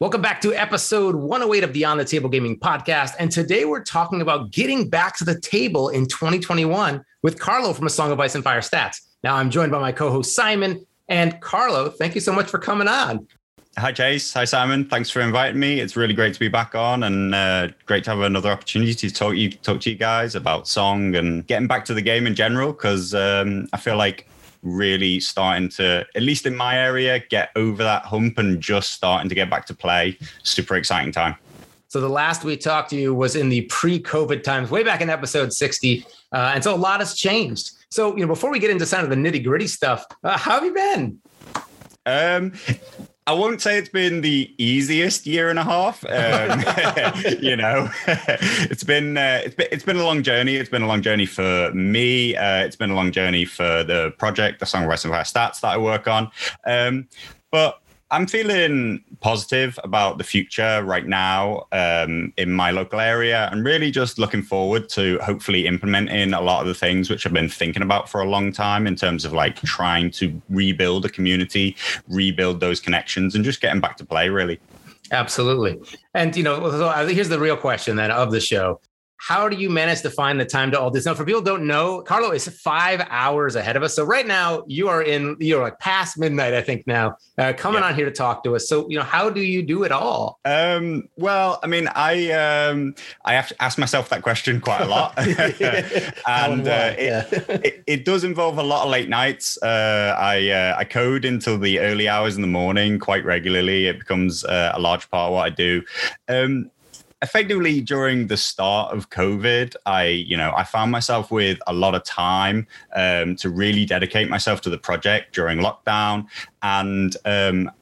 Welcome back to episode 108 of the On The Table Gaming Podcast. And today we're talking about getting back to the table in 2021 with Carlo from A Song of Ice and Fire Stats. Now I'm joined by my co-host Simon. And Carlo, thank you so much for coming on. Hi, Chase. Hi, Simon. Thanks for inviting me. It's really great to be back on and great to have another opportunity to talk to you guys about Song and getting back to the game in general, because I feel like really starting to, at least in my area, get over that hump and just starting to get back to play. Super exciting time. So the last we talked to you was in the pre-COVID times, way back in episode 60. And so a lot has changed. So, before we get into some of the nitty gritty stuff, how have you been? I won't say it's been the easiest year and a half. It's been a long journey. It's been a long journey for me. It's been a long journey for the project, the Song of Ice and Fire Stats that I work on. But I'm feeling positive about the future right now in my local area, and really just looking forward to hopefully implementing a lot of the things which I've been thinking about for a long time in terms of like trying to rebuild a community, rebuild those connections, and just getting back to play, really. Absolutely. And, here's the real question then of the show. How do you manage to find the time to all this? Now, for people who don't know, Carlo is 5 hours ahead of us. So right now you're like past midnight, I think now, coming on here to talk to us. So, how do you do it all? I have to ask myself that question quite a lot. It does involve a lot of late nights. I code until the early hours in the morning quite regularly. It becomes a large part of what I do. Effectively, during the start of COVID, I found myself with a lot of time to really dedicate myself to the project during lockdown. And now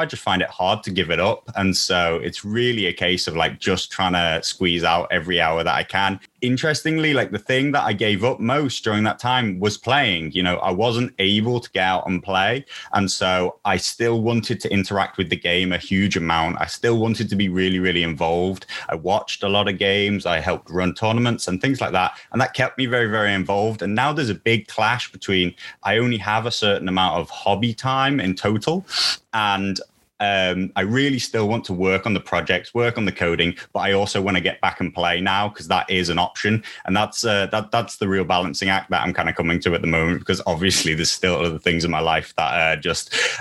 I just find it hard to give it up. And so it's really a case of like just trying to squeeze out every hour that I can. Interestingly, like the thing that I gave up most during that time was playing. I wasn't able to get out and play. And so I still wanted to interact with the game a huge amount. I still wanted to be really, really involved. I watched a lot of games. I helped run tournaments and things like that. And that kept me very, very involved. And now there's a big clash between I only have a certain amount of hobby time in total. And I really still want to work on the projects, work on the coding, but I also want to get back and play now because that is an option. And that's the real balancing act that I'm kind of coming to at the moment, because obviously there's still other things in my life that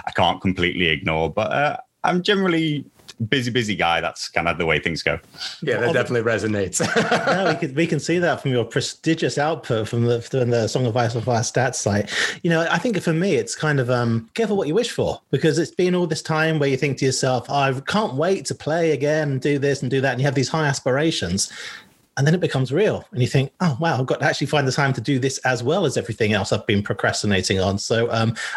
I can't completely ignore. But I'm generally busy guy. That's kind of the way things go. Yeah, that definitely resonates. Yeah, we can see that from your prestigious output from the Song of Ice and Fire Stats site. I think for me it's kind of careful what you wish for, because it's been all this time where you think to yourself, I can't wait to play again and do this and do that, and you have these high aspirations. And then it becomes real and you think, oh, wow, I've got to actually find the time to do this as well as everything else I've been procrastinating on. So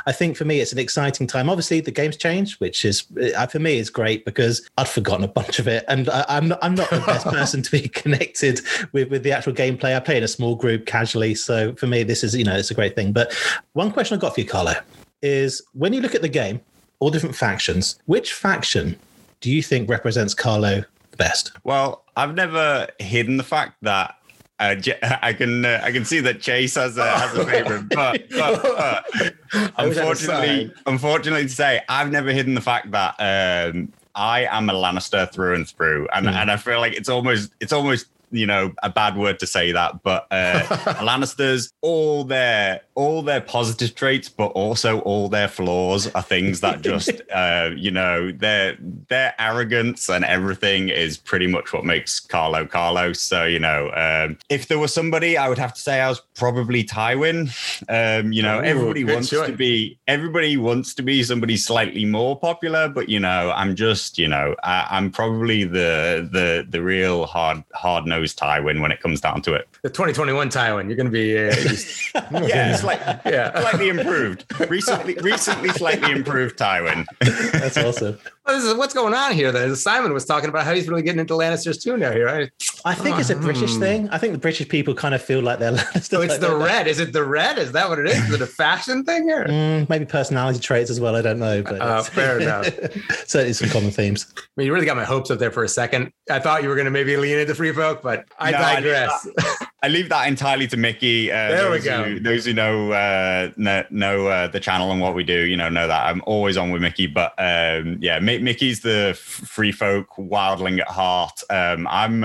I think for me, it's an exciting time. Obviously, the game's changed, which is, for me, is great because I'd forgotten a bunch of it. And I'm not the best person to be connected with the actual gameplay. I play in a small group casually. So for me, this is, it's a great thing. But one question I've got for you, Carlo, is when you look at the game, all different factions, which faction do you think represents Carlo the best? Well, I've never hidden the fact that I can see that Chase has a favorite, but unfortunately to say, I've never hidden the fact that I am a Lannister through and through, and I feel like it's almost a bad word to say that, but Lannisters, all their positive traits, but also all their flaws are things that just, their arrogance and everything is pretty much what makes Carlo. So, if there was somebody, I would have to say I was probably Tywin. Everybody wants to be somebody slightly more popular, but, I'm just, I'm probably the real hard-nosed Tywin when it comes down to it. The 2021 Tywin, you're going to be slightly improved. Recently slightly improved Tywin. That's awesome. Well, this is what's going on here, though. Simon was talking about how he's really getting into Lannisters too now here. Right? I think it's a British thing. I think the British people kind of feel like they're Lannisters. So it's the red. Is it the red? Is that what it is? Is it a fashion thing here? Maybe personality traits as well. I don't know. But fair enough. So it's some common themes. I mean, you really got my hopes up there for a second. I thought you were going to maybe lean into Free Folk, but I digress. I I leave that entirely to Mickey. Those who know the channel and what we do, know that I'm always on with Mickey. But Mickey's the free folk wildling at heart. I'm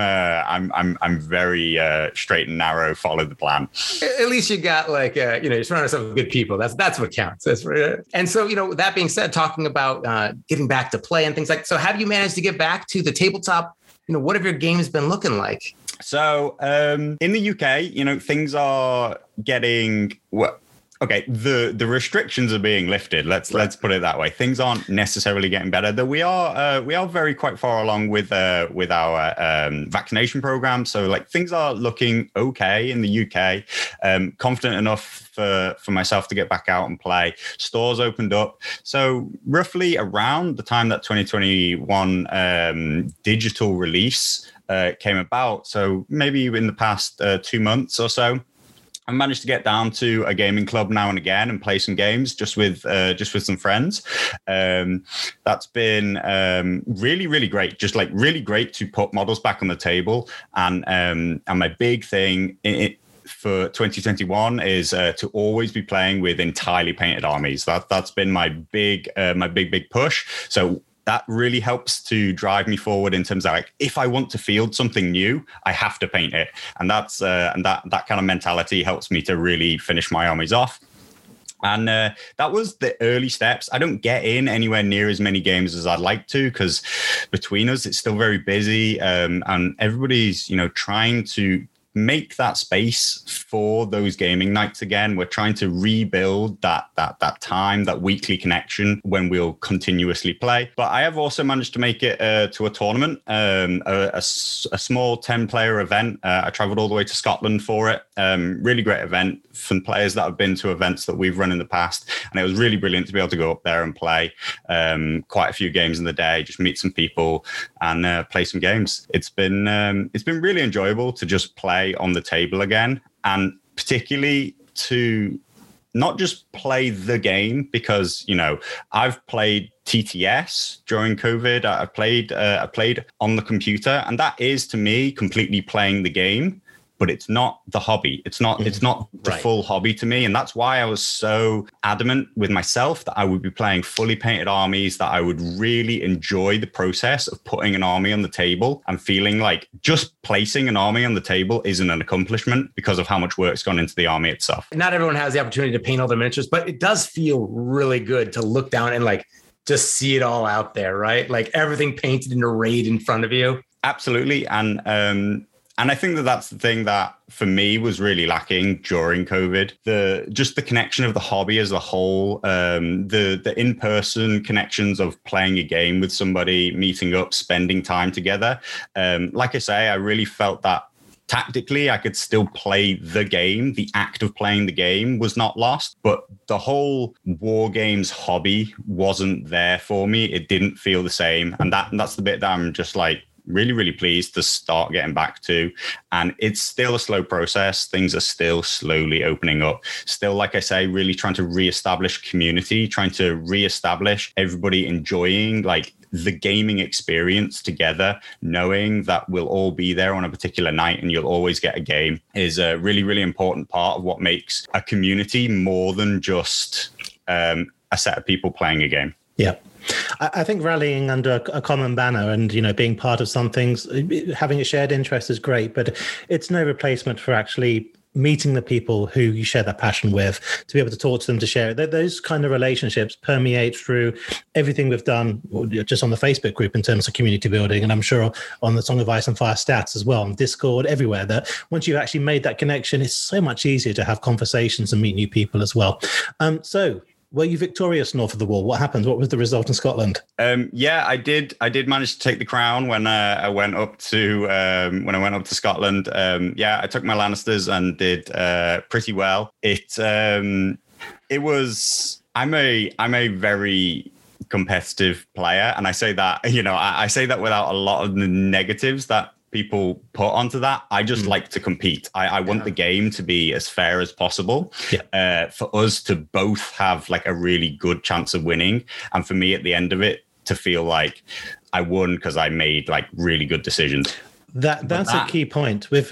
very straight and narrow, follow the plan. At least you got you surround yourself with good people. That's what counts. That's right. And so that being said, talking about getting back to play and things like so, have you managed to get back to the tabletop? What have your games been looking like? So in the UK, things are getting the restrictions are being lifted. Let's put it that way. Things aren't necessarily getting better. Though we are very quite far along with our vaccination program. So things are looking okay in the UK. Confident enough for myself to get back out and play. Stores opened up. So roughly around the time that 2021 digital release came about. So maybe in the past 2 months or so. I managed to get down to a gaming club now and again and play some games just with some friends. That's been really, really great. Just really great to put models back on the table. And my big thing for 2021 is to always be playing with entirely painted armies. That's been my big push. So that really helps to drive me forward in terms of if I want to field something new, I have to paint it. And that's that kind of mentality helps me to really finish my armies off. And that was the early steps. I don't get in anywhere near as many games as I'd like to because between us, it's still very busy. And everybody's, trying to make that space for those gaming nights again. We're trying to rebuild that time, that weekly connection when we'll continuously play. But I have also managed to make it to a tournament, a small 10-player event. I traveled all the way to Scotland for it. Really great event from players that have been to events that we've run in the past. And it was really brilliant to be able to go up there and play quite a few games in the day, just meet some people and play some games. It's been really enjoyable to just play on the table again, and particularly to not just play the game because I've played TTS during COVID. I played on the computer, and that is to me completely playing the game, but it's not the hobby. It's not the full hobby to me. And that's why I was so adamant with myself that I would be playing fully painted armies, that I would really enjoy the process of putting an army on the table and feeling like just placing an army on the table isn't an accomplishment because of how much work's gone into the army itself. Not everyone has the opportunity to paint all their miniatures, but it does feel really good to look down and just see it all out there, right? Everything painted and arrayed in front of you. Absolutely. And I think that's the thing that for me was really lacking during COVID. The connection of the hobby as a whole, the in-person connections of playing a game with somebody, meeting up, spending time together. Like I say, I really felt that tactically I could still play the game. The act of playing the game was not lost, but the whole war games hobby wasn't there for me. It didn't feel the same. And that's the bit that I'm just really, really pleased to start getting back to. And it's still a slow process. Things are still slowly opening up. Still, like I say, really trying to reestablish community, trying to reestablish everybody enjoying the gaming experience together, knowing that we'll all be there on a particular night and you'll always get a game is a really, really important part of what makes a community more than just a set of people playing a game. Yeah. I think rallying under a common banner and, being part of something, having a shared interest is great, but it's no replacement for actually meeting the people who you share that passion with, to be able to talk to them, to share it. Those kind of relationships permeate through everything we've done just on the Facebook group in terms of community building. And I'm sure on the Song of Ice and Fire Stats as well, on Discord, everywhere, that once you've actually made that connection, it's so much easier to have conversations and meet new people as well. So were you victorious north of the wall? What happened? What was the result in Scotland? I did manage to take the crown when I went up to Scotland. I took my Lannisters and did pretty well. I'm a very competitive player, and I say that I say that without a lot of the negatives that people put onto that. I just like to compete. I want the game to be as fair as possible, for us to both have a really good chance of winning. And for me at the end of it to feel like I won because I made really good decisions. That's a key point. With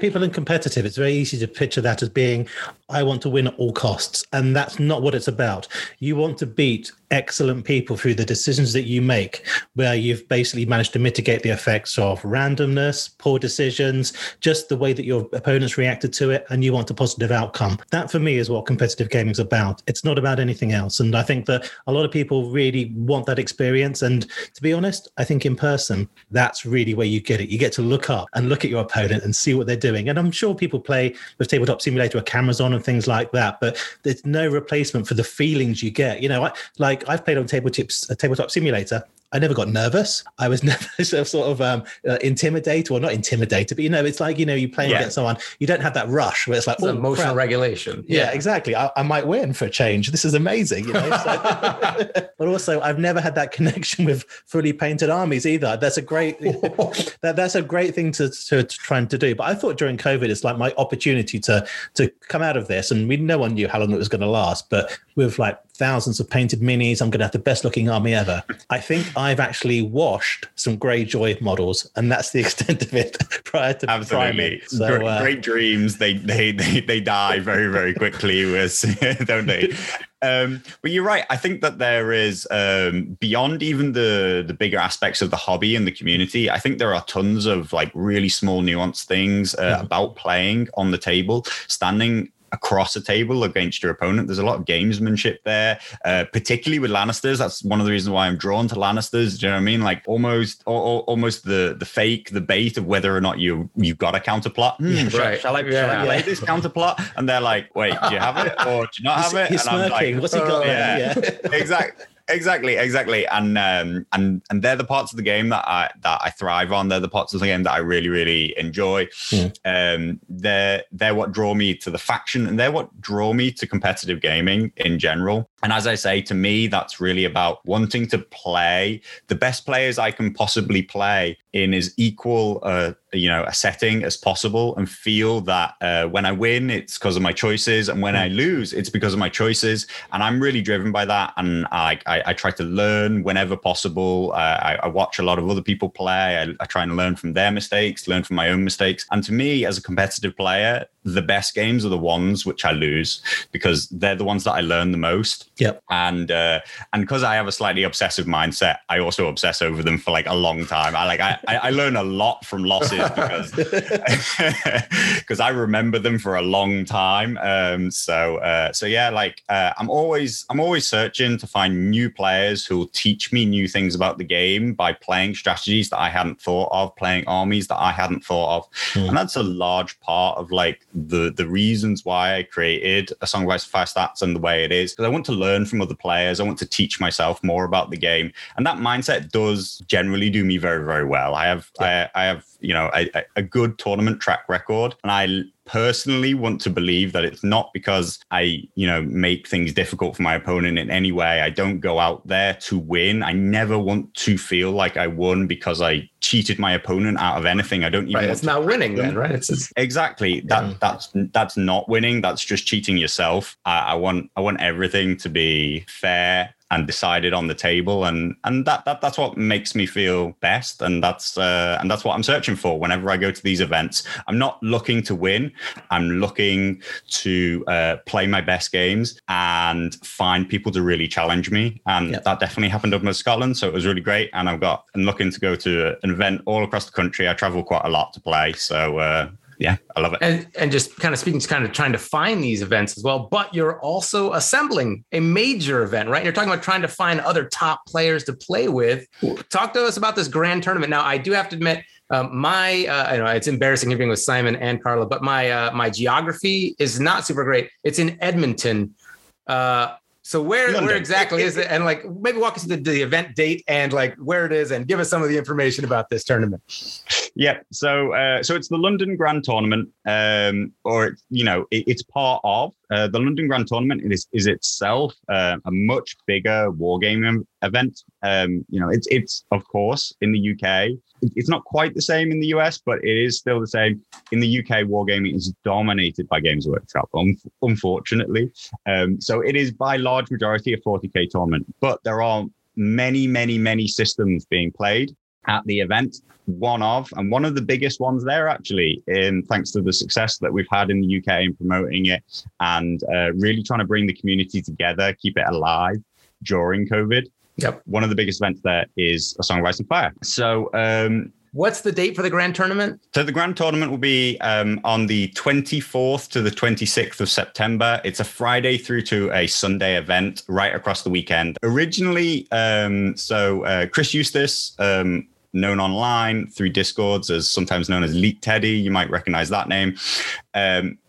people in competitive, it's very easy to picture that as being, I want to win at all costs. And that's not what it's about. You want to beat excellent people through the decisions that you make, where you've basically managed to mitigate the effects of randomness, poor decisions, just the way that your opponents reacted to it, and you want a positive outcome. That, for me, is what competitive gaming is about. It's not about anything else. And I think that a lot of people really want that experience. And to be honest, I think in person, that's really where you get it. You get to look up and look at your opponent and see what they're doing. And I'm sure people play with Tabletop Simulator with cameras on and things like that, but there's no replacement for the feelings you get. You know, I've played on Tabletop Simulator. I never got nervous. I was never intimidated, or not intimidated, but it's like, you play against someone, you don't have that rush where it's like, emotional regulation. Yeah, exactly. I might win for a change. This is amazing. So. But also, I've never had that connection with fully painted armies either. That's a great, that's a great thing to try and to do. But I thought during COVID, it's like my opportunity to come out of this, and no one knew how long it was going to last. But with like thousands of painted minis, I'm going to have the best looking army ever. I think I've actually washed some Greyjoy models, and that's the extent of it prior to absolutely. So, great dreams, they die very, very quickly, don't they? But you're right. I think that there is, beyond even the bigger aspects of the hobby and the community, I think there are tons of like really small nuanced things about playing on the table, standing across a table against your opponent. There's a lot of gamesmanship there, particularly with Lannisters. That's one of the reasons why I'm drawn to Lannisters. Do you know what I mean? Like almost the fake, the bait of whether or not you got a counterplot. Shall I play this counterplot? And they're like, wait, do you have it or do you not have it? He's smirking. I'm like, what's he got? Exactly. Exactly. And they're the parts of the game that I thrive on. They're the parts of the game that I really, really enjoy. They're what draw me to the faction, and they're what draw me to competitive gaming in general. And as I say, to me, that's really about wanting to play the best players I can possibly play in as equal, a setting as possible, and feel that when I win, it's because of my choices, and when I lose, it's because of my choices. And I'm really driven by that, and I try to learn whenever possible. I watch a lot of other people play. I try and learn from their mistakes, learn from my own mistakes. And to me, as a competitive player, the best games are the ones which I lose, because they're the ones that I learn the most. Yep. And because I have a slightly obsessive mindset, I also obsess over them for like a long time. I learn a lot from losses because I remember them for a long time. I'm always searching to find new players who will teach me new things about the game by playing strategies that I hadn't thought of, playing armies that I hadn't thought of. And that's a large part of like the reasons why I created A Song of Ice and Fire Stats and the way it is, because I want to learn from other players. I want to teach myself more about the game, and that mindset does generally do me very, very well. I have a good tournament track record, and I personally want to believe that it's not because I, make things difficult for my opponent in any way. I don't go out there to win. I never want to feel like I won because I cheated my opponent out of anything. I don't even. Right, it's not winning then, right? It's just... Exactly. That's not winning. That's just cheating yourself. I want everything to be fair and decided on the table. And that's what makes me feel best. And that's what I'm searching for whenever I go to these events. I'm not looking to win. I'm looking to play my best games and find people to really challenge me. And that definitely happened up in Scotland. So it was really great. And I'm looking to go to an event all across the country. I travel quite a lot to play. So, yeah, I love it. And just kind of speaking, just kind of trying to find these events as well. But you're also assembling a major event, right? You're talking about trying to find other top players to play with. Talk to us about this grand tournament. Now, I do have to admit, it's embarrassing living with Simon and Carla, but my geography is not super great. It's in Edmington. So where exactly is it? And like maybe walk us to the event date and like where it is, and give us some of the information about this tournament. Yeah. So it's the London Grand Tournament, it's part of the London Grand Tournament. It is itself a much bigger wargaming event. It's of course in the UK. It's not quite the same in the US, but it is still the same. In the UK, wargaming is dominated by Games Workshop, unfortunately. So it is by large majority a 40k tournament, but there are many systems being played. at the event, one of the biggest ones there, actually, thanks to the success that we've had in the UK in promoting it and really trying to bring the community together, keep it alive during COVID. Yep. One of the biggest events there is A Song of Ice and Fire. So what's the date for the Grand Tournament? So the Grand Tournament will be on the 24th to the 26th of September. It's a Friday through to a Sunday event right across the weekend. Originally, Chris Eustace, known online through Discords as sometimes known as Leet Teddy, you might recognize that name.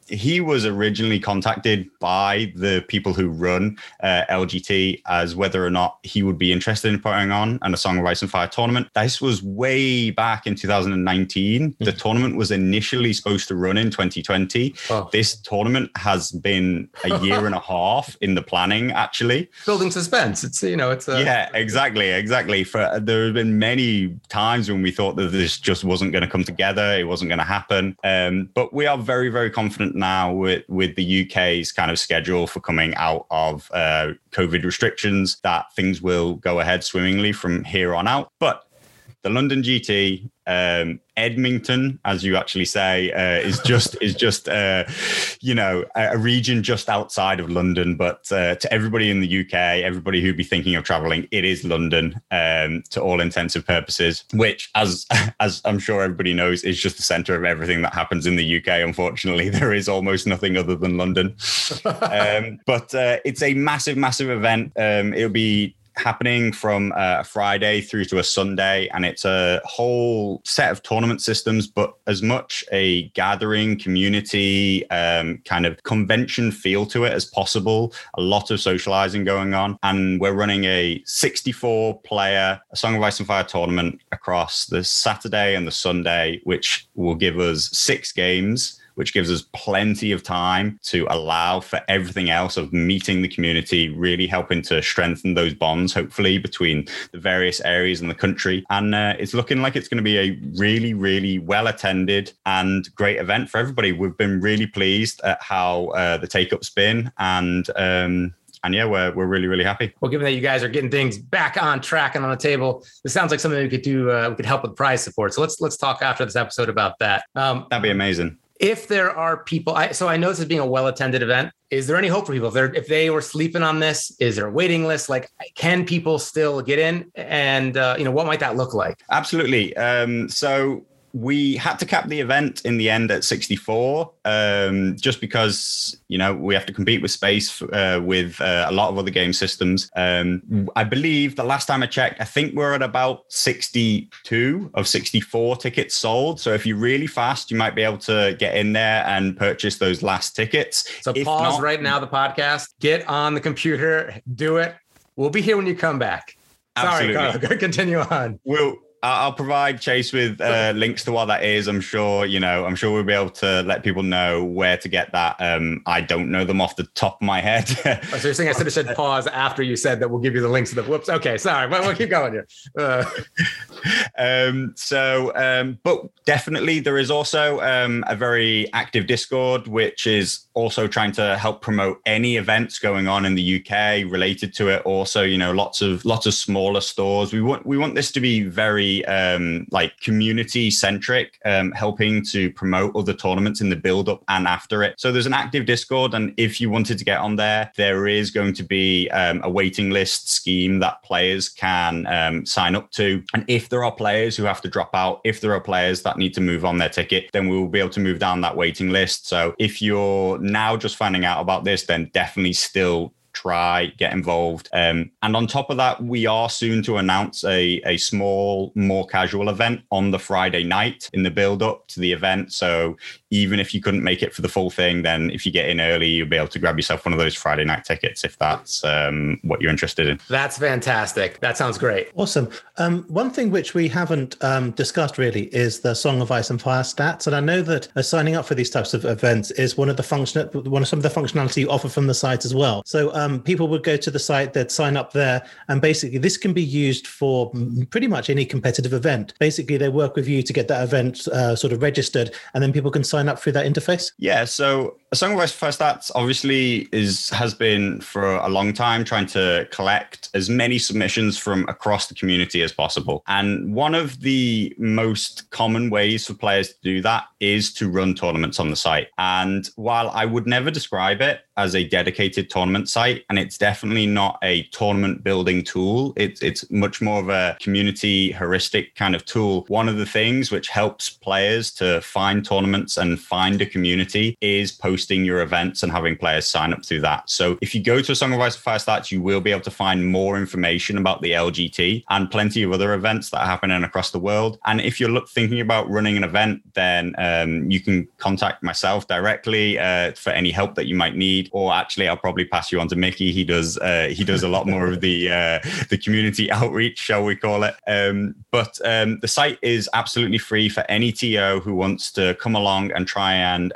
He was originally contacted by the people who run LGT as whether or not he would be interested in putting on a Song of Ice and Fire tournament. This was way back in 2019. The tournament was initially supposed to run in 2020. Oh. This tournament has been a year and a half in the planning, actually. Building suspense. Yeah, exactly. There have been many times when we thought that this just wasn't going to come together. It wasn't going to happen. But we are very, very confident now with the UK's kind of schedule for coming out of COVID restrictions that things will go ahead swimmingly from here on out. But the London GT, Edmington, as you actually say, is just a region just outside of London. But to everybody in the UK, everybody who'd be thinking of traveling, it is London to all intents and purposes, which, as I'm sure everybody knows, is just the center of everything that happens in the UK. Unfortunately, there is almost nothing other than London. But it's a massive, massive event. It'll be happening from a Friday through to a Sunday, and it's a whole set of tournament systems, but as much a gathering community kind of convention feel to it as possible. A lot of socializing going on, and we're running a 64 player Song of Ice and Fire tournament across the Saturday and the Sunday, which will give us 6 games, which gives us plenty of time to allow for everything else of meeting the community, really helping to strengthen those bonds, hopefully, between the various areas in the country. And it's looking like it's going to be a really, really well-attended and great event for everybody. We've been really pleased at how the take-up's been, and yeah, we're really, really happy. Well, given that you guys are getting things back on track and on the table, this sounds like something we could do. We could help with prize support. So let's talk after this episode about that. That'd be amazing. If there are people, I know this is being a well-attended event. Is there any hope for people? If they were sleeping on this, is there a waiting list? Like, can people still get in? And, what might that look like? Absolutely. So we had to cap the event in the end at 64, just because, we have to compete with space with a lot of other game systems. I believe the last time I checked, I think we're at about 62 of 64 tickets sold. So if you're really fast, you might be able to get in there and purchase those last tickets. So pause right now, the podcast, get on the computer, do it. We'll be here when you come back. Absolutely. Sorry, Carlo, continue on. I'll provide Chase with links to what that is. I'm sure we'll be able to let people know where to get that. I don't know them off the top of my head. Oh, so you're saying I should have said pause after you said that we'll give you the links to the whoops. Okay, sorry, but we'll keep going here. But definitely there is also a very active Discord, which is also trying to help promote any events going on in the UK related to it. Also, lots of smaller stores. We want this to be very community centric, helping to promote other tournaments in the build up and after it. So there's an active Discord, and if you wanted to get on there, there is going to be a waiting list scheme that players can sign up to. And if there are players who have to drop out, if there are players that need to move on their ticket, then we will be able to move down that waiting list. So if you're now just finding out about this, then definitely still try, get involved. And on top of that, we are soon to announce a small, more casual event on the Friday night in the build up to the event. So even if you couldn't make it for the full thing, then if you get in early, you'll be able to grab yourself one of those Friday night tickets if that's what you're interested in. That's fantastic. That sounds great. Awesome. One thing which we haven't discussed really is the Song of Ice and Fire stats. And I know that signing up for these types of events is one of some of the functionality you offer from the site as well. So people would go to the site, they'd sign up there. And basically this can be used for pretty much any competitive event. Basically, they work with you to get that event sort of registered, and then people can sign up through that interface? Yeah, so A Song of Ice and Fire Stats obviously has been for a long time trying to collect as many submissions from across the community as possible. And one of the most common ways for players to do that is to run tournaments on the site. And while I would never describe it as a dedicated tournament site, and it's definitely not a tournament building tool, it's much more of a community heuristic kind of tool. One of the things which helps players to find tournaments and find a community is posting your events and having players sign up through that. So if you go to A Song of Ice and Fire Stats, you will be able to find more information about the LGT and plenty of other events that are happening across the world. And if you're thinking about running an event, then you can contact myself directly for any help that you might need. Or actually, I'll probably pass you on to Mickey. He does a lot more of the community outreach, shall we call it. But the site is absolutely free for any TO who wants to come along and try and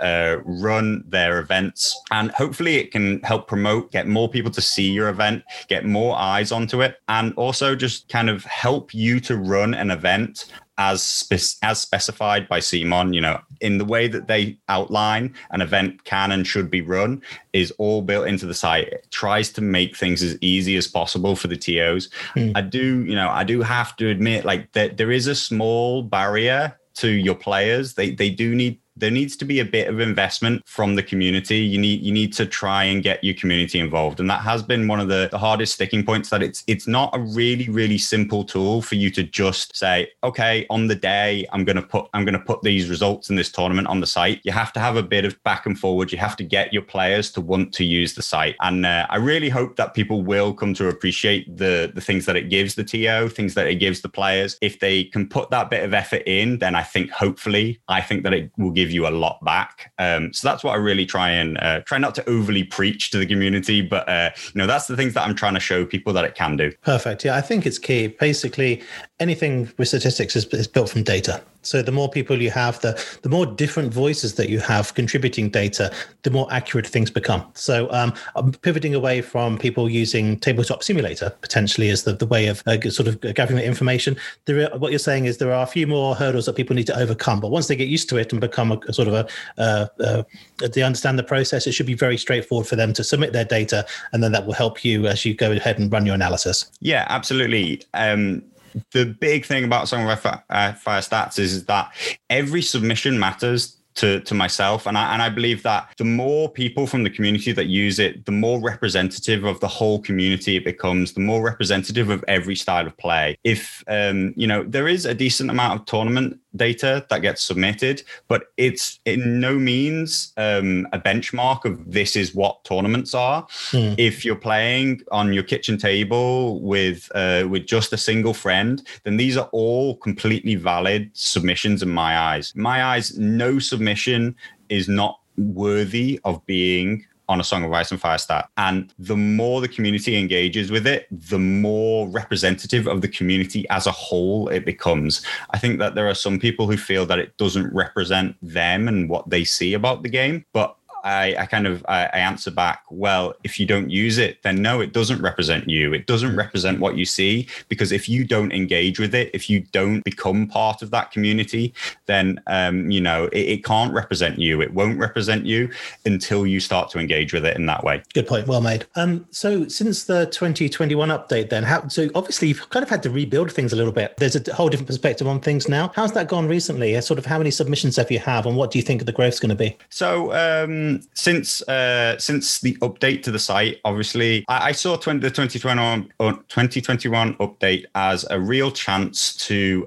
run their events. And hopefully it can help promote, get more people to see your event, get more eyes onto it, and also just kind of help you to run an event as specified by Simon. You know, in the way that they outline an event can and should be run is all built into the site. It tries to make things as easy as possible for the TOs. I do have to admit, like, that there is a small barrier to your players. There needs to be a bit of investment from the community. You need to try and get your community involved. And that has been one of the hardest sticking points, that it's not a really, really simple tool for you to just say, okay, on the day, I'm going to put these results in this tournament on the site. You have to have a bit of back and forward. You have to get your players to want to use the site. And I really hope that people will come to appreciate the things that it gives the TO, things that it gives the players. If they can put that bit of effort in, then I think that it will give you a lot back. So that's what I really try not to overly preach to the community, but that's the things that I'm trying to show people that it can do. Perfect. Yeah, I think it's key. Basically, anything with statistics is built from data. So the more people you have, the more different voices that you have contributing data, the more accurate things become. So I'm pivoting away from people using Tabletop Simulator potentially as the way of sort of gathering the information. What you're saying is there are a few more hurdles that people need to overcome, but once they get used to it and become they understand the process, it should be very straightforward for them to submit their data, and then that will help you as you go ahead and run your analysis. Yeah, absolutely. The big thing about Song of Fire Stats is that every submission matters to myself. And I believe that the more people from the community that use it, the more representative of the whole community it becomes, the more representative of every style of play. If, there is a decent amount of tournament data that gets submitted, but it's in no means a benchmark of this is what tournaments are. If you're playing on your kitchen table with just a single friend, then these are all completely valid submissions in my eyes. In my eyes, no submission is not worthy of being on A Song of Ice and Fire Stat. And the more the community engages with it, the more representative of the community as a whole it becomes. I think that there are some people who feel that it doesn't represent them and what they see about the game, but I answer back, well, if you don't use it, then no, it doesn't represent you. It doesn't represent what you see, because if you don't engage with it, if you don't become part of that community, then, it can't represent you. It won't represent you until you start to engage with it in that way. Good point. Well made. So since the 2021 update then, so obviously you've kind of had to rebuild things a little bit. There's a whole different perspective on things now. How's that gone recently? Sort of how many submissions have you had, and what do you think the growth's going to be? So, since the update to the site, obviously, I saw the 2021 update as a real chance to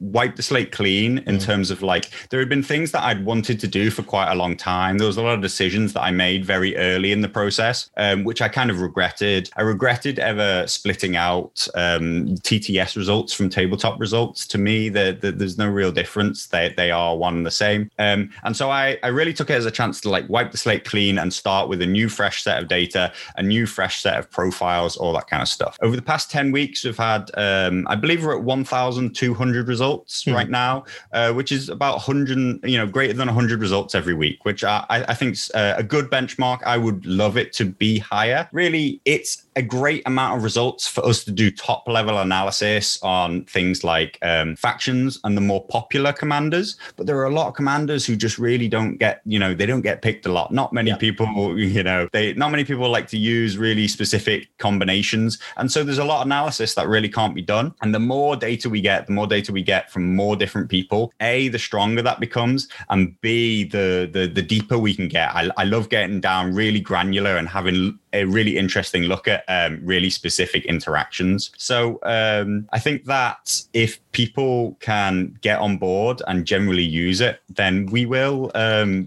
wipe the slate clean in terms of, like, there had been things that I'd wanted to do for quite a long time. There was a lot of decisions that I made very early in the process, which I kind of regretted. I regretted ever splitting out TTS results from tabletop results. To me, there's no real difference. They are one and the same. And so I really took it as a chance to, like, wipe the slate clean and start with a new fresh set of data, a new fresh set of profiles, all that kind of stuff. Over the past 10 weeks, we've had, I believe we're at 1,200 results right now, which is about 100, greater than 100 results every week, which I think is a good benchmark. I would love it to be higher. Really, it's a great amount of results for us to do top level analysis on things like factions and the more popular commanders. But there are a lot of commanders who just really don't get picked lot. Not many people, you know, not many people like to use really specific combinations. And so there's a lot of analysis that really can't be done. And the more data we get, from more different people, A, the stronger that becomes, and B, the deeper we can get. I love getting down really granular and having a really interesting look at really specific interactions. So I think that if people can get on board and generally use it, then we will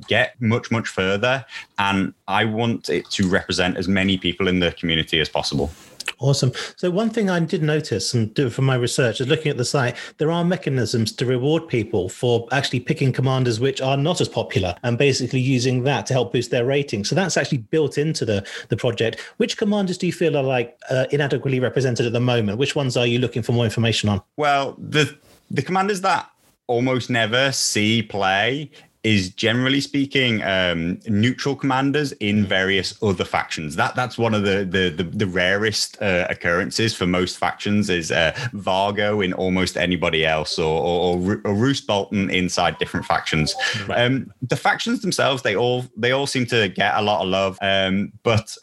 get much, much further. And I want it to represent as many people in the community as possible. Awesome. So one thing I did notice and do from my research is looking at the site, there are mechanisms to reward people for actually picking commanders which are not as popular and basically using that to help boost their rating. So that's actually built into the project. Which commanders do you feel are like inadequately represented at the moment? Which ones are you looking for more information on? Well, the commanders that almost never see play is generally speaking neutral commanders in various other factions. That's one of the rarest occurrences for most factions is Vargo in almost anybody else, or Roose Bolton inside different factions. Right. The factions themselves, they all seem to get a lot of love, but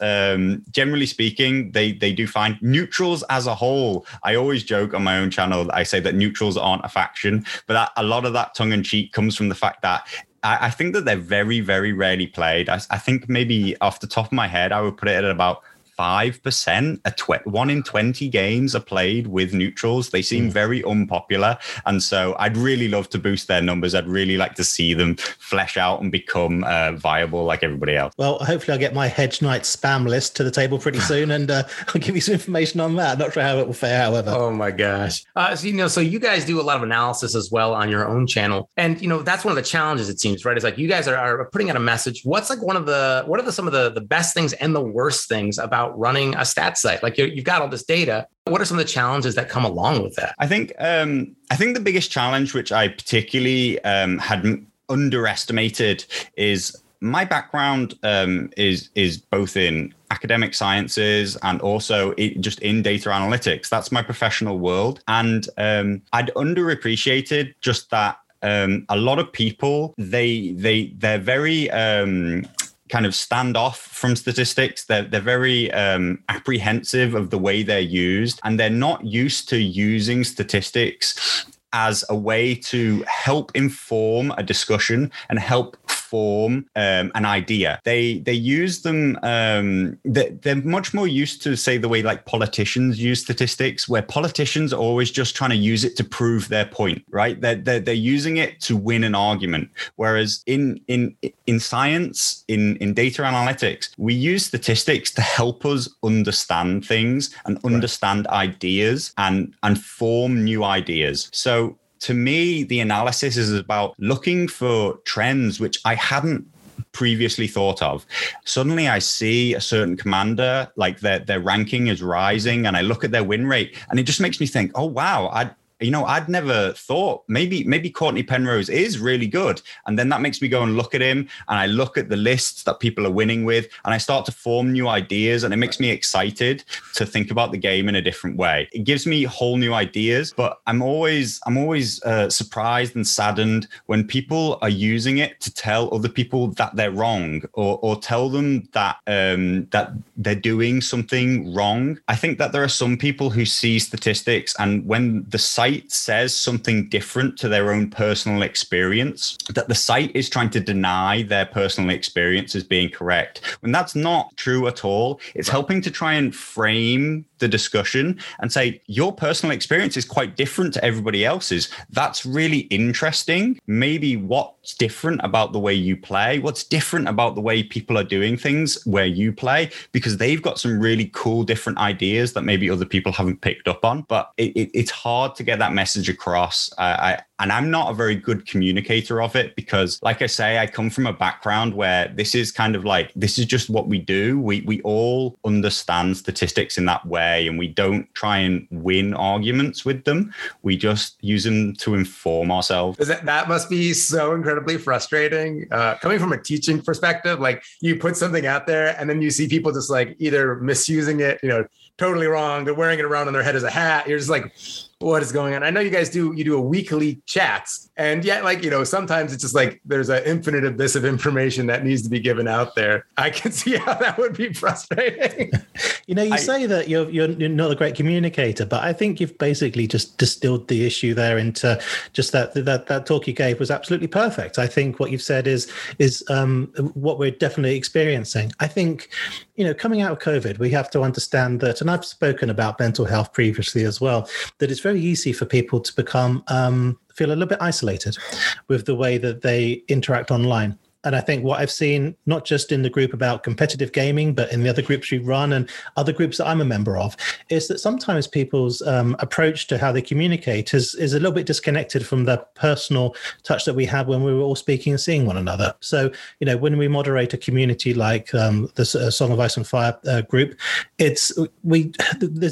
generally speaking, they do find neutrals as a whole. I always joke on my own channel, I say that neutrals aren't a faction, but a lot of that tongue-in-cheek comes from the fact that I think that they're very, very rarely played. I think maybe off the top of my head, I would put it at about 5%. One in 20 games are played with neutrals. They seem very unpopular. And so I'd really love to boost their numbers. I'd really like to see them flesh out and become viable like everybody else. Well, hopefully I'll get my Hedge Knight spam list to the table pretty soon, and I'll give you some information on that. Not sure how it will fare, however. Oh, my gosh. So you guys do a lot of analysis as well on your own channel. And, you know, that's one of the challenges, it seems, right? It's like you guys are putting out a message. What's like what are some of the best things and the worst things about running a stat site? Like you've got all this data. What are some of the challenges that come along with that? I think the biggest challenge, which I particularly had underestimated, is my background is both in academic sciences and also just in data analytics. That's my professional world. And I'd underappreciated just that a lot of people, they're very... kind of stand off from statistics. They're very apprehensive of the way they're used, and they're not used to using statistics as a way to help inform a discussion and help form an idea. They use them. They're much more used to, say, the way like politicians use statistics, where politicians are always just trying to use it to prove their point, right? They're using it to win an argument. Whereas in science, in data analytics, we use statistics to help us understand things and understand ideas and form new ideas. So to me, the analysis is about looking for trends which I hadn't previously thought of. Suddenly I see a certain commander, like their ranking is rising, and I look at their win rate, and it just makes me think, oh, wow, I'd never thought maybe Courtney Penrose is really good. And then that makes me go and look at him, and I look at the lists that people are winning with, and I start to form new ideas, and it makes me excited to think about the game in a different way. It gives me whole new ideas, but I'm always surprised and saddened when people are using it to tell other people that they're wrong, or tell them that that they're doing something wrong. I think that there are some people who see statistics, and when the site says something different to their own personal experience, that the site is trying to deny their personal experience as being correct, when that's not true at all. It's helping to try and frame the discussion and say, your personal experience is quite different to everybody else's. That's really interesting. Maybe what's different about the way you play, what's different about the way people are doing things where you play, because they've got some really cool different ideas that maybe other people haven't picked up on. But it's hard to get that message across. And I'm not a very good communicator of it, because like I say, I come from a background where this is just what we do. We all understand statistics in that way, and we don't try and win arguments with them. We just use them to inform ourselves. That must be so incredibly frustrating. Coming from a teaching perspective, like you put something out there and then you see people just like either misusing it, you know, totally wrong. They're wearing it around on their head as a hat. You're just like, what is going on? I know you guys do a weekly chats, and yet, like, you know, sometimes it's just like there's an infinite abyss of information that needs to be given out there. I can see how that would be frustrating. You know, you say that you're not a great communicator, but I think you've basically just distilled the issue there into just that talk you gave was absolutely perfect. I think what you've said is what we're definitely experiencing. I think, you know, coming out of COVID, we have to understand that, and I've spoken about mental health previously as well, that it's very easy for people to become feel a little bit isolated with the way that they interact online. And I think what I've seen, not just in the group about competitive gaming, but in the other groups we run and other groups that I'm a member of, is that sometimes people's approach to how they communicate is a little bit disconnected from the personal touch that we had when we were all speaking and seeing one another. So, you know, when we moderate a community like the Song of Ice and Fire group, there's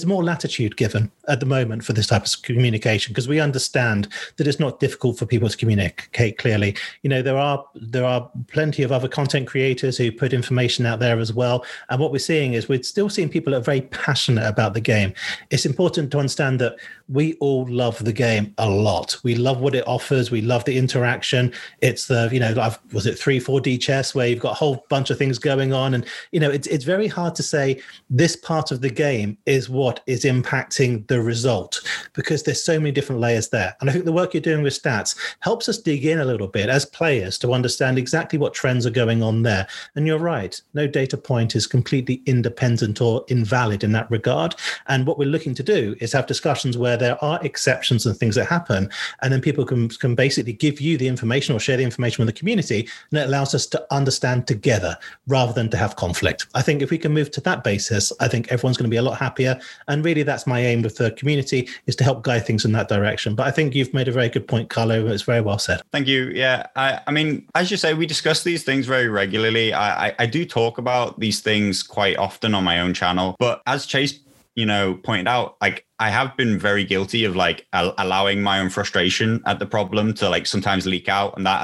more latitude given at the moment for this type of communication, because we understand that it's not difficult for people to communicate clearly. You know, there are plenty of other content creators who put information out there as well. And what we're seeing is we're still seeing people that are very passionate about the game. It's important to understand that we all love the game a lot. We love what it offers. We love the interaction. It's the, you know, was it 3-4D chess where you've got a whole bunch of things going on. And, you know, it's very hard to say this part of the game is what is impacting the result, because there's so many different layers there. And I think the work you're doing with stats helps us dig in a little bit as players to understand exactly what trends are going on there. And you're right, no data point is completely independent or invalid in that regard. And what we're looking to do is have discussions where there are exceptions and things that happen, and then people can basically give you the information or share the information with the community, and it allows us to understand together rather than to have conflict. I think if we can move to that basis, I think everyone's going to be a lot happier. And really, that's my aim with the community, is to help guide things in that direction. But I think you've made a very good point, Carlo. It's very well said. Thank you. Yeah, I mean, as you say, we discuss these things very regularly. I do talk about these things quite often on my own channel, but as Chase, you know, pointed out, like, I have been very guilty of like allowing my own frustration at the problem to like sometimes leak out, and that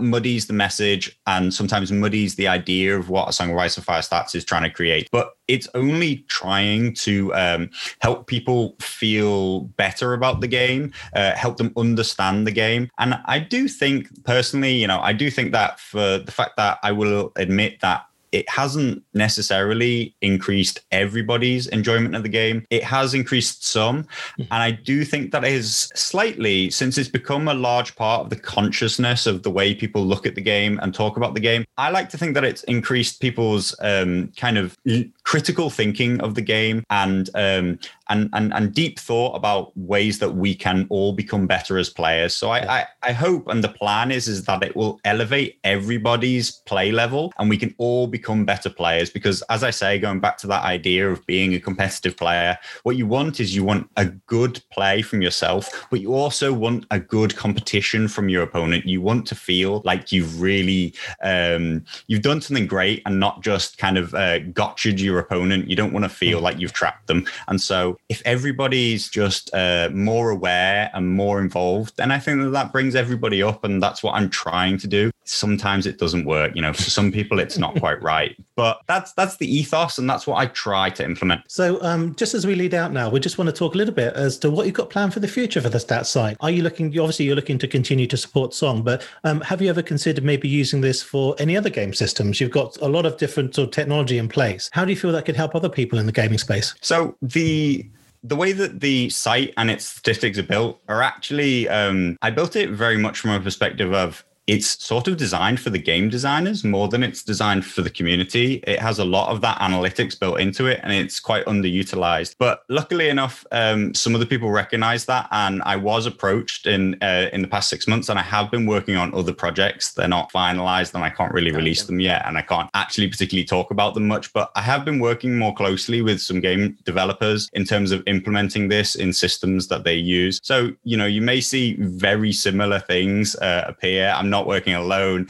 muddies the message and sometimes muddies the idea of what A Song of Ice and Fire Stats is trying to create. But it's only trying to help people feel better about the game, help them understand the game. And I do think personally, you know, I do think that for the fact that I will admit that it hasn't necessarily increased everybody's enjoyment of the game. It has increased some. And I do think that is slightly, since it's become a large part of the consciousness of the way people look at the game and talk about the game, I like to think that it's increased people's kind of critical thinking of the game and deep thought about ways that we can all become better as players. So I hope, and the plan is that it will elevate everybody's play level and we can all become better players. Because as I say, going back to that idea of being a competitive player, what you want is you want a good play from yourself, but you also want a good competition from your opponent. You want to feel like you've really, you've done something great and not just kind of gotcha'd your opponent. You don't want to feel like you've trapped them. And so if everybody's just more aware and more involved, then I think that brings everybody up, and that's what I'm trying to do. Sometimes it doesn't work, you know, for some people it's not quite right, but that's the ethos, and that's what I try to implement. So just as we lead out now, we just want to talk a little bit as to what you've got planned for the future for the stats site. Are you looking, obviously you're looking to continue to support Song, but have you ever considered maybe using this for any other game systems? You've got a lot of different sort of technology in place. How do you feel that could help other people in the gaming space? So the way that the site and its statistics are built are actually, I built it very much from a perspective of, it's sort of designed for the game designers more than it's designed for the community. It has a lot of that analytics built into it, and it's quite underutilized. But luckily enough, some of the people recognize that, and I was approached in the past 6 months, and I have been working on other projects. They're not finalized, and I can't really release them yet, and I can't actually particularly talk about them much, but I have been working more closely with some game developers in terms of implementing this in systems that they use. So, you know, you may see very similar things appear. I'm not working alone,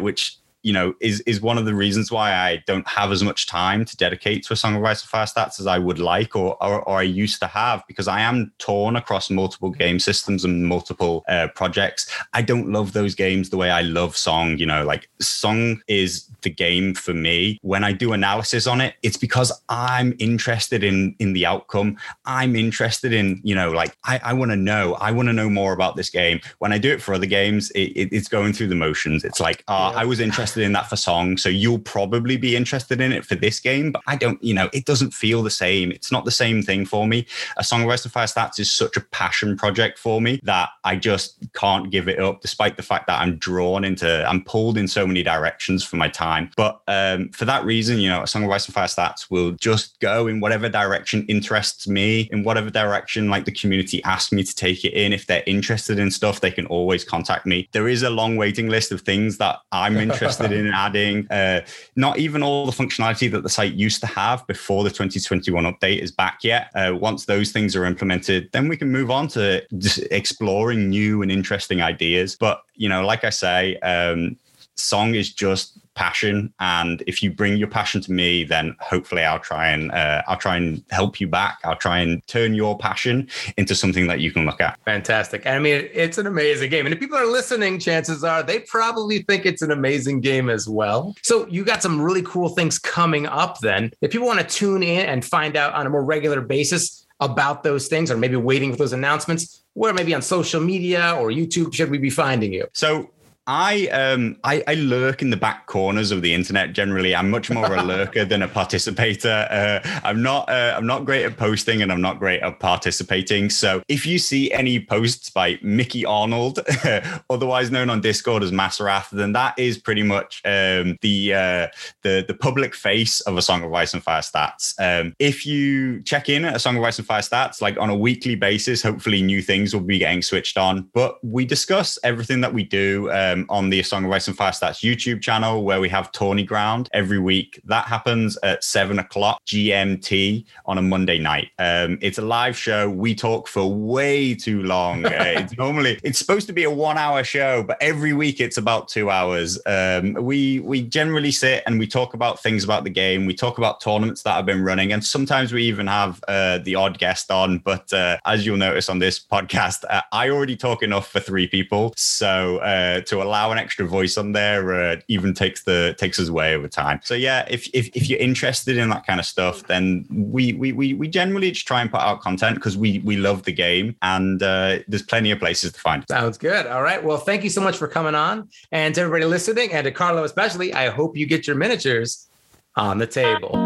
which you know, is one of the reasons why I don't have as much time to dedicate to A Song of Ice and Fire Stats as I would like, or I used to have, because I am torn across multiple game systems and multiple projects. I don't love those games the way I love Song. You know, like Song is the game for me. When I do analysis on it, it's because I'm interested in the outcome. I'm interested in, you know, like I want to know more about this game. When I do it for other games, it's going through the motions. It's like, I was interested in that for Song, so you'll probably be interested in it for this game, but I don't, you know, it doesn't feel the same. It's not the same thing for me. A Song of Ice and Fire Stats is such a passion project for me that I just can't give it up, despite the fact that I'm pulled in so many directions for my time. But for that reason, you know, A Song of Ice and Fire Stats will just go in whatever direction interests me, in whatever direction like the community asks me to take it in. If they're interested in stuff, they can always contact me. There is a long waiting list of things that I'm interested in adding. Not even all the functionality that the site used to have before the 2021 update is back yet. Once those things are implemented, then we can move on to just exploring new and interesting ideas. But, you know, like I say, Song is just passion, and if you bring your passion to me, then hopefully I'll try and help you back. I'll try and turn your passion into something that you can look at. Fantastic. I mean, it's an amazing game, and if people are listening, chances are they probably think it's an amazing game as well. So you got some really cool things coming up then. If people want to tune in and find out on a more regular basis about those things, or maybe waiting for those announcements, where maybe on social media or YouTube should we be finding you? So I lurk in the back corners of the internet. Generally, I'm much more a lurker than a participator. I'm not great at posting, and I'm not great at participating. So if you see any posts by Mickey Arnold, otherwise known on Discord as Mazerath, then that is pretty much the public face of A Song of Ice and Fire Stats. If you check in at A Song of Ice and Fire Stats, like on a weekly basis, hopefully new things will be getting switched on. But we discuss everything that we do. On the A Song of Ice and Fire Stats YouTube channel, where we have Tawny Ground every week. That happens at 7:00 GMT on a Monday night. It's a live show. We talk for way too long. It's supposed to be a 1-hour show, but every week it's about 2 hours. We generally sit and we talk about things about the game. We talk about tournaments that have been running, and sometimes we even have the odd guest on. But as you'll notice on this podcast, I already talk enough for 3 people. So to allow an extra voice on there even takes us way over time. So yeah, if you're interested in that kind of stuff, then we generally just try and put out content because we love the game, and there's plenty of places to find. Sounds good. All right. Well, thank you so much for coming on, and to everybody listening, and to Carlo especially, I hope you get your miniatures on the table.